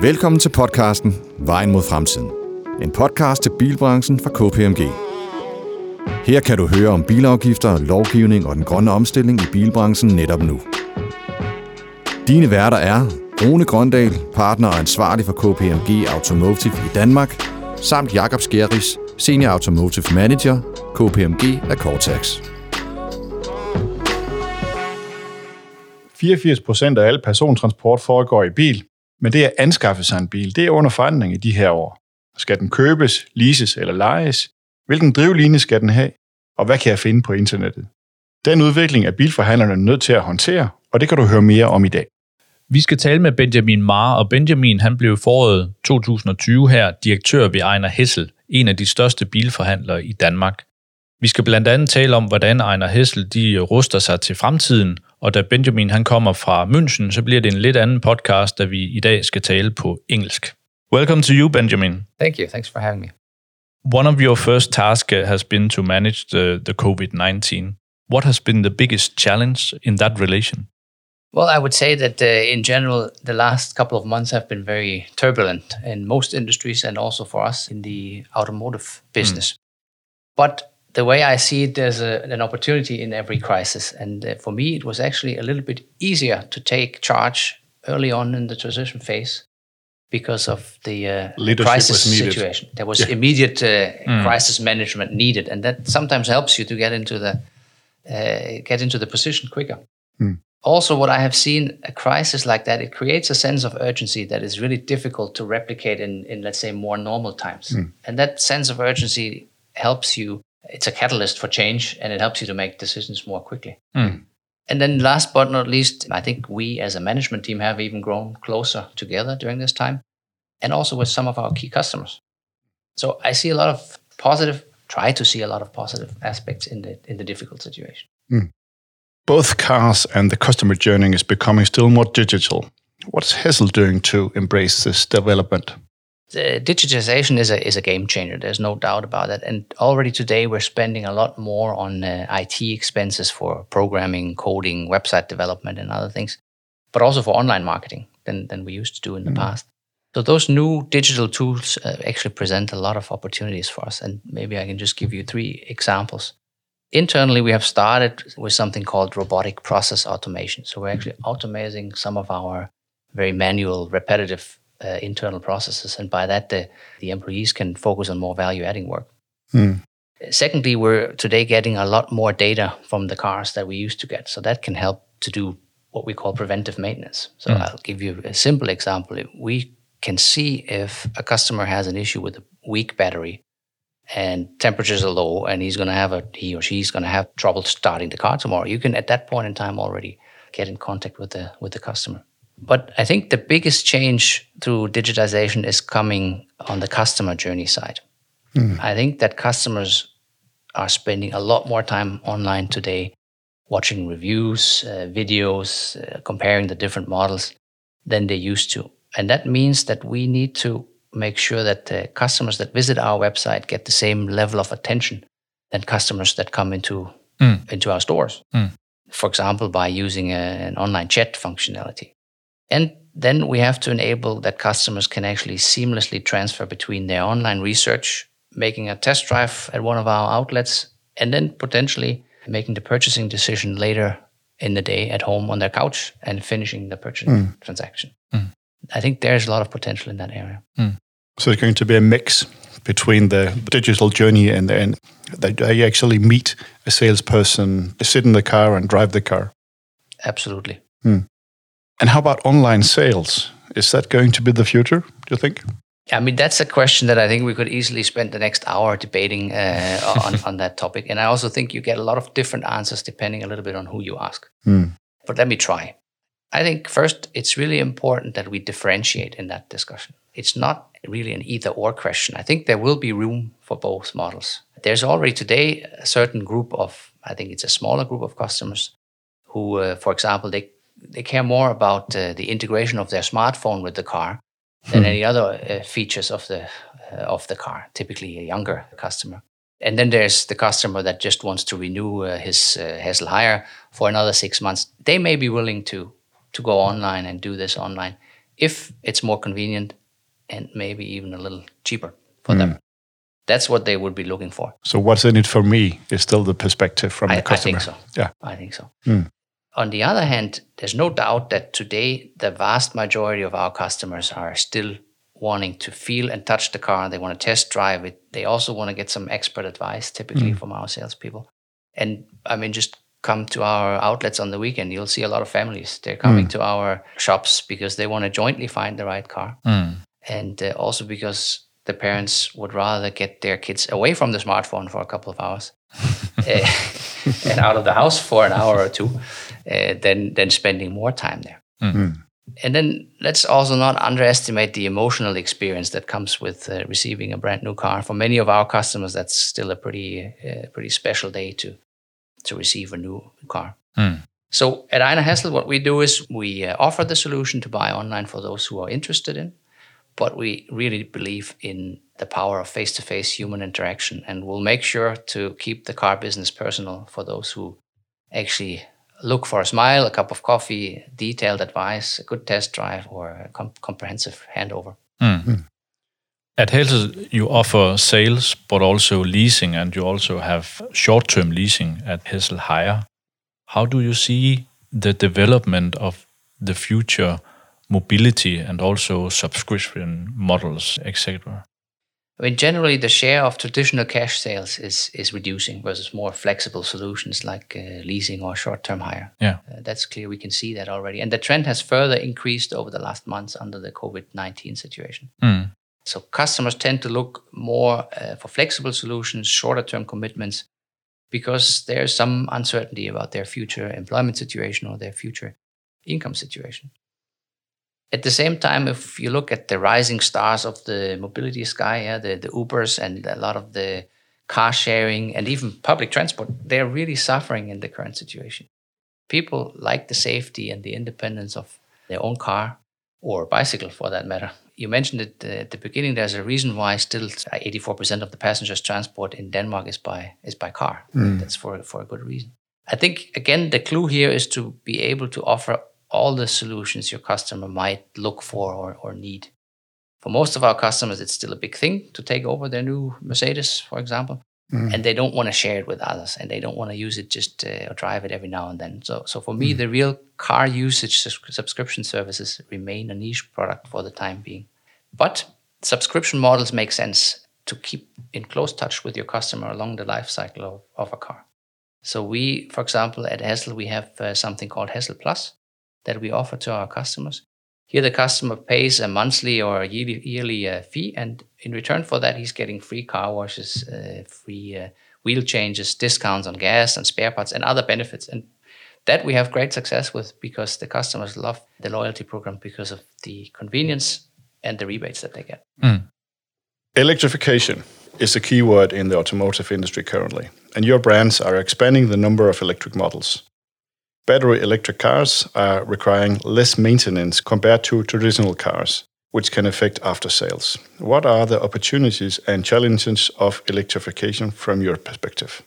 Velkommen til podcasten Vejen mod fremtiden. En podcast til bilbranchen fra KPMG. Her kan du høre om bilafgifter, lovgivning og den grønne omstilling i bilbranchen netop nu. Dine værter er Rune Grøndal, partner og ansvarlig for KPMG Automotive i Danmark, samt Jakob Skjerris, Senior Automotive Manager, KPMG af Cortex. 84% af al persontransport foregår i bil, men det at anskaffe sig en bil, det er under forandring i de her år. Skal den købes, leases eller lejes? Hvilken drivlinje skal den have? Og hvad kan jeg finde på internettet? Den udvikling er bilforhandlerne nødt til at håndtere, og det kan du høre mere om i dag. Vi skal tale med Benjamin Marr, og Benjamin han blev foråret 2020 her direktør ved Ejner Hessel, en af de største bilforhandlere i Danmark. Vi skal blandt andet tale om, hvordan Ejner Hessel de ruster sig til fremtiden, og da Benjamin han kommer fra München, så bliver det en lidt anden podcast, da vi i dag skal tale på engelsk. Welcome to you, Benjamin. Thank you. Thanks for having me. One of your first tasks has been to manage the COVID-19. What has been the biggest challenge in that relation? Well, I would say that in general, the last couple of months have been very turbulent in most industries and also for us in the automotive business. But the way I see it, there's an opportunity in every crisis. And for me, it was actually a little bit easier to take charge early on in the transition phase because of the crisis situation. There was immediate crisis management needed. And that sometimes helps you to get into the position quicker. Mm. Also, what I have seen, a crisis like that, it creates a sense of urgency that is really difficult to replicate in let's say, more normal times. Mm. And that sense of urgency helps you. It's a catalyst for change, and it helps you to make decisions more quickly. Mm. And then last but not least, I think we as a management team have even grown closer together during this time, and also with some of our key customers. So I see a lot of positive aspects in the difficult situation. Mm. Both cars and the customer journey is becoming still more digital. What's Hessel doing to embrace this development? The digitization is a game changer. There's no doubt about that. And already today, we're spending a lot more on IT expenses for programming, coding, website development, and other things, but also for online marketing than we used to do in the past. So those new digital tools actually present a lot of opportunities for us. And maybe I can just give you 3 examples. Internally, we have started with something called robotic process automation. So we're actually automating some of our very manual, repetitive internal processes. And by that, the employees can focus on more value-adding work. Mm. Secondly, we're today getting a lot more data from the cars that we used to get. So that can help to do what we call preventive maintenance. So I'll give you a simple example. We can see if a customer has an issue with a weak battery and temperatures are low, and he or she's going to have trouble starting the car tomorrow. You can, at that point in time, already get in contact with the customer. But I think the biggest change through digitization is coming on the customer journey side. Mm. I think that customers are spending a lot more time online today, watching reviews, videos, comparing the different models than they used to. And that means that we need to make sure that the customers that visit our website get the same level of attention than customers that come into our stores. Mm. For example, by using an online chat functionality. And then we have to enable that customers can actually seamlessly transfer between their online research, making a test drive at one of our outlets, and then potentially making the purchasing decision later in the day at home on their couch and finishing the purchase transaction. Mm. I think there's a lot of potential in that area. Mm. So it's going to be a mix between the digital journey and then they actually meet a salesperson, sit in the car and drive the car. Absolutely. Mm. And how about online sales? Is that going to be the future, do you think? I mean, that's a question that I think we could easily spend the next hour debating on that topic. And I also think you get a lot of different answers depending a little bit on who you ask. Mm. But let me try. I think first, it's really important that we differentiate in that discussion. It's not really an either-or question. I think there will be room for both models. There's already today a certain group of, I think it's a smaller group of customers who, for example, they care more about the integration of their smartphone with the car than any other features of the car, typically a younger customer. And then there's the customer that just wants to renew his Hessel Hire for another 6 months. They may be willing to go online and do this online if it's more convenient and maybe even a little cheaper for them. That's what they would be looking for. So what's in it for me is still the perspective from the customer. I think so. Yeah. I think so. Mm. On the other hand, there's no doubt that today the vast majority of our customers are still wanting to feel and touch the car. They want to test drive it. They also want to get some expert advice, typically from our salespeople. And I mean, just come to our outlets on the weekend. You'll see a lot of families. They're coming to our shops because they want to jointly find the right car. And also because the parents would rather get their kids away from the smartphone for a couple of hours and out of the house for an hour or two than spending more time there. Mm-hmm. And then let's also not underestimate the emotional experience that comes with receiving a brand new car. For many of our customers, that's still a pretty special day to receive a new car. Mm. So at Ejner Hessel, what we do is we offer the solution to buy online for those who are interested in, but we really believe in the power of face-to-face human interaction, and we'll make sure to keep the car business personal for those who actually look for a smile, a cup of coffee, detailed advice, a good test drive, or a comprehensive handover. Mm. At Hessel, you offer sales, but also leasing, and you also have short-term leasing at Hessel Hire. How do you see the development of the future mobility and also subscription models, etc.? I mean, generally, the share of traditional cash sales is reducing versus more flexible solutions like leasing or short-term hire. Yeah. That's clear. We can see that already. And the trend has further increased over the last months under the COVID-19 situation. Mm. So customers tend to look more for flexible solutions, shorter-term commitments, because there's some uncertainty about their future employment situation or their future income situation. At the same time, if you look at the rising stars of the mobility sky, the Ubers and a lot of the car sharing and even public transport, they're really suffering in the current situation. People like the safety and the independence of their own car or bicycle for that matter. You mentioned it at the beginning, there's a reason why still 84% of the passengers transport in Denmark is by car. Mm. That's for a good reason. I think, again, the clue here is to be able to offer all the solutions your customer might look for or need. For most of our customers, it's still a big thing to take over their new Mercedes, for example, and they don't want to share it with others, and they don't want to use it just or drive it every now and then. So for me, the real car usage subscription services remain a niche product for the time being. But subscription models make sense to keep in close touch with your customer along the life cycle of a car. So we, for example, at Hessel, we have something called Hessel Plus, that we offer to our customers. Here the customer pays a monthly or a yearly fee, and in return for that he's getting free car washes, free wheel changes, discounts on gas and spare parts and other benefits. And that we have great success with because the customers love the loyalty program because of the convenience and the rebates that they get. Mm. Electrification is a key word in the automotive industry currently, and your brands are expanding the number of electric models. Battery electric cars are requiring less maintenance compared to traditional cars, which can affect after sales. What are the opportunities and challenges of electrification from your perspective?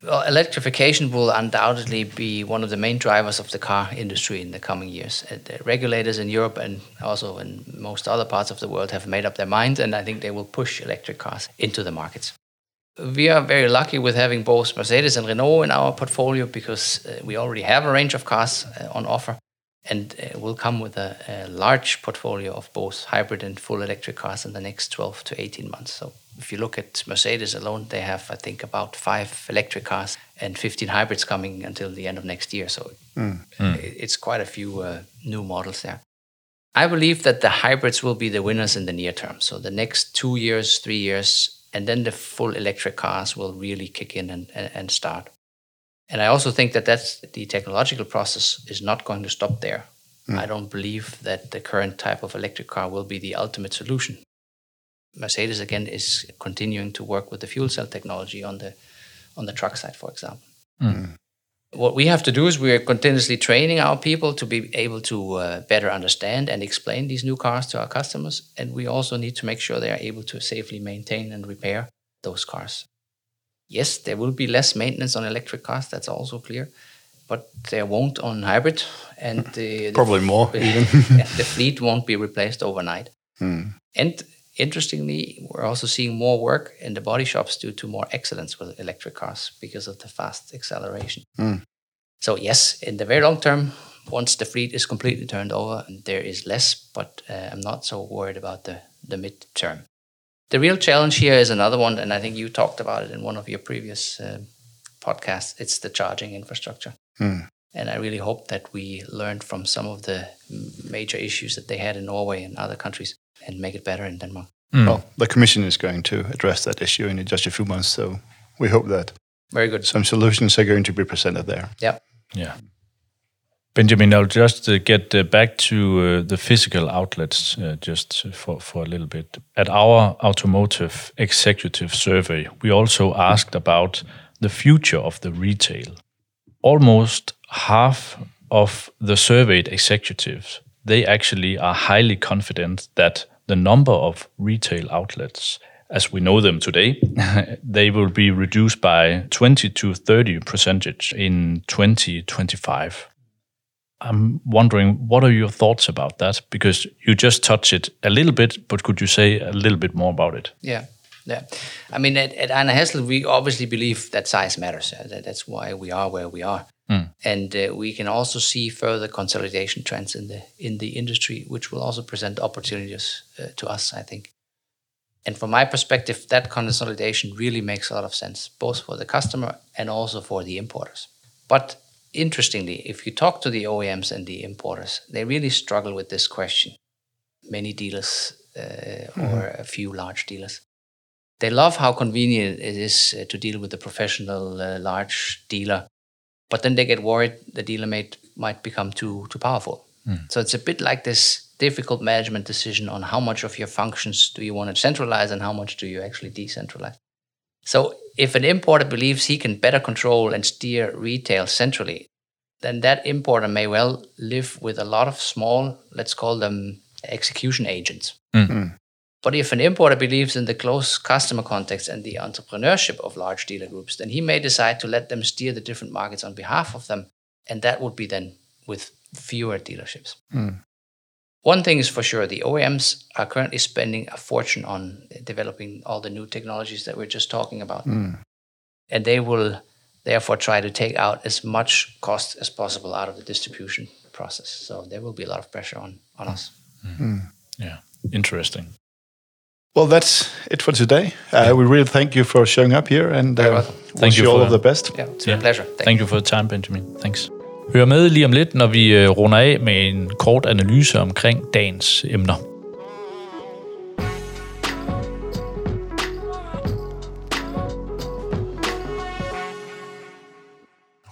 Well, electrification will undoubtedly be one of the main drivers of the car industry in the coming years. The regulators in Europe and also in most other parts of the world have made up their minds, and I think they will push electric cars into the markets. We are very lucky with having both Mercedes and Renault in our portfolio because we already have a range of cars on offer, and we'll come with a large portfolio of both hybrid and full electric cars in the next 12 to 18 months. So if you look at Mercedes alone, they have, I think, about 5 electric cars and 15 hybrids coming until the end of next year. So it's quite a few new models there. I believe that the hybrids will be the winners in the near term. So the next 2 years, 3 years, and then the full electric cars will really kick in and start. And I also think that's the technological process is not going to stop there. Mm. I don't believe that the current type of electric car will be the ultimate solution. Mercedes, again, is continuing to work with the fuel cell technology on the truck side, for example. Mm. What we have to do is we are continuously training our people to be able to better understand and explain these new cars to our customers. And we also need to make sure they are able to safely maintain and repair those cars. Yes, there will be less maintenance on electric cars. That's also clear. but there won't on hybrid, and probably more. And the fleet won't be replaced overnight. Mm. And interestingly, we're also seeing more work in the body shops due to more accidents with electric cars because of the fast acceleration. Mm. So yes, in the very long term, once the fleet is completely turned over, there is less, but I'm not so worried about the mid-term. The real challenge here is another one, and I think you talked about it in one of your previous podcasts. It's the charging infrastructure. Mm. And I really hope that we learned from some of the major issues that they had in Norway and other countries and make it better in Denmark. Mm. Well, the Commission is going to address that issue in just a few months, so we hope that very good. Some solutions are going to be presented there. Yeah. Yeah. Benjamin, I'll just get back to the physical outlets just for a little bit. At our automotive executive survey, we also asked about the future of the retail. Almost half of the surveyed executives, they actually are highly confident that the number of retail outlets, as we know them today, they will be reduced by 20% to 30% in 2025. I'm wondering, what are your thoughts about that? Because you just touched it a little bit, but could you say a little bit more about it? Yeah. I mean, at Ejner Hessel, we obviously believe that size matters. That's why we are where we are. Mm. And we can also see further consolidation trends in the industry, which will also present opportunities to us, I think. And from my perspective, that consolidation really makes a lot of sense, both for the customer and also for the importers. But interestingly, if you talk to the OEMs and the importers, they really struggle with this question. Many dealers or a few large dealers. They love how convenient it is to deal with a professional large dealer, but then they get worried the dealer might become too powerful. Mm. So it's a bit like this difficult management decision on how much of your functions do you want to centralize and how much do you actually decentralize. So if an importer believes he can better control and steer retail centrally, then that importer may well live with a lot of small, let's call them execution agents. Mm-hmm. But if an importer believes in the close customer context and the entrepreneurship of large dealer groups, then he may decide to let them steer the different markets on behalf of them. And that would be then with fewer dealerships. Mm. One thing is for sure, the OEMs are currently spending a fortune on developing all the new technologies that we're just talking about. Mm. And they will therefore try to take out as much cost as possible out of the distribution process. So there will be a lot of pressure on us. Mm. Mm. Yeah, interesting. Well, that's it for today. We really thank you for showing up here and wish you all of the best. Yeah, it's a pleasure. Thank you for the time, Benjamin. Thanks. Hør med lige om lidt, når vi runder af med en kort analyse omkring dagens emner.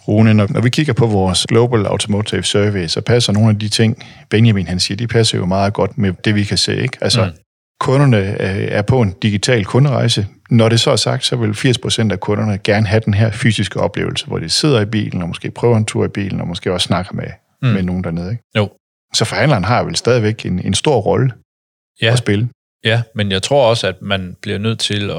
Rune, når vi kigger på vores Global Automotive Survey, så passer nogle af de ting, Benjamin han siger, de passer jo meget godt med det, vi kan se, ikke? Altså, kunderne er på en digital kunderejse. Når det så er sagt, så vil 80% af kunderne gerne have den her fysiske oplevelse, hvor de sidder i bilen og måske prøver en tur i bilen og måske også snakker med nogen dernede. Ikke? Jo. Så forhandleren har vel stadigvæk en stor rolle at spille. Ja, men jeg tror også, at man bliver nødt til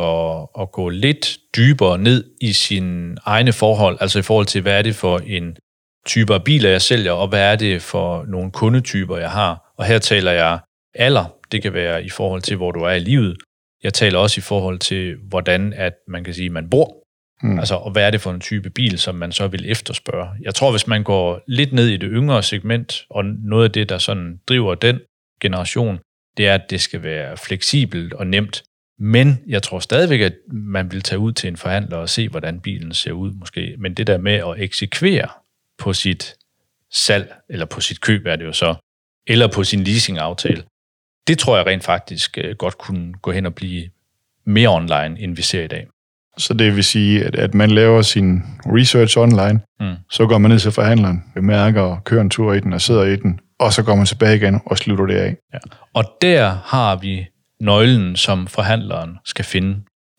at gå lidt dybere ned i sine egne forhold, altså i forhold til, hvad er det for en type af biler, jeg sælger, og hvad er det for nogle kundetyper, jeg har. Og her taler jeg alder. Det kan være i forhold til, hvor du er i livet. Jeg taler også i forhold til, hvordan at man kan sige, man bor. Mm. Altså, og hvad er det for en type bil, som man så vil efterspørge? Jeg tror, hvis man går lidt ned i det yngre segment, og noget af det, der sådan driver den generation, det er, at det skal være fleksibelt og nemt. Men jeg tror stadigvæk, at man vil tage ud til en forhandler og se, hvordan bilen ser ud måske. Men det der med at eksekvere på sit salg, eller på sit køb er det jo så, eller på sin leasingaftale, det tror jeg rent faktisk godt kunne gå hen og blive mere online, end vi ser i dag. Så det vil sige, at man laver sin research online, så går man ned til forhandleren, bemærker og kører en tur i den og sidder i den, og så går man tilbage igen og slutter det af. Ja. Og der har vi nøglen, som forhandleren skal finde.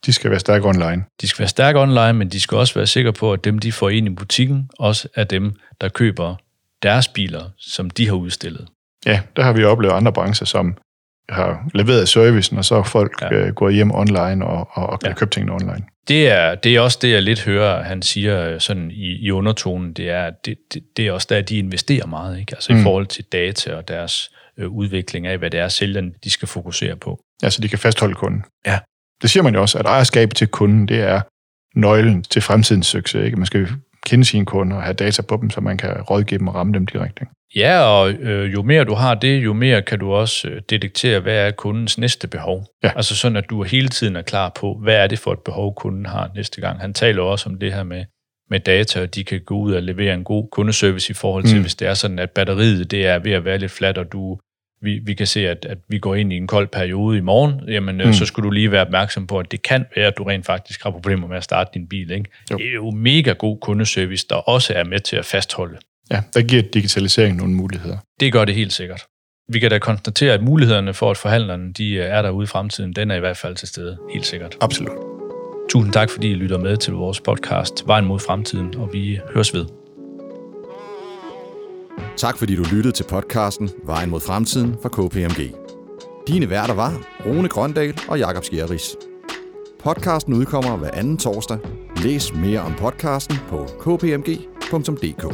De skal være stærke online. De skal være stærke online, men de skal også være sikre på, at dem, de får ind i butikken, også er dem, der køber deres biler, som de har udstillet. Ja, der har vi oplevet andre brancher, som har leveret servicen, og så folk går hjem online og kan købe tingene online. Det er også det, jeg lidt hører, han siger sådan i undertonen, det er, at det er også der, de investerer meget, ikke? Altså i forhold til data og deres udvikling af, hvad det er, sælgerne de skal fokusere på. Ja, så de kan fastholde kunden. Ja. Det siger man jo også, at ejerskab til kunden, det er nøglen til fremtidens succes, ikke? Man skal kende sine kunder og have data på dem, så man kan rådgive dem og ramme dem direkte. Ja, og jo mere du har det, jo mere kan du også detektere, hvad er kundens næste behov. Ja. Altså sådan, at du hele tiden er klar på, hvad er det for et behov, kunden har næste gang. Han taler også om det her med data, og de kan gå ud og levere en god kundeservice i forhold til, hvis det er sådan, at batteriet det er ved at være lidt fladt, og vi kan se, at vi går ind i en kold periode i morgen, jamen så skulle du lige være opmærksom på, at det kan være, at du rent faktisk har problemer med at starte din bil, ikke? Jo. Det er jo mega god kundeservice, der også er med til at fastholde. Ja, der giver digitaliseringen nogle muligheder. Det gør det helt sikkert. Vi kan da konstatere, at mulighederne for, at forhandlerne de er derude i fremtiden, den er i hvert fald til stede, helt sikkert. Absolut. Tusind tak, fordi I lytter med til vores podcast Vejen mod fremtiden, og vi høres ved. Tak fordi du lyttede til podcasten Vejen mod fremtiden fra KPMG. Dine værter var Rune Grøndal og Jakob Skjerris. Podcasten udkommer hver anden torsdag. Læs mere om podcasten på kpmg.dk.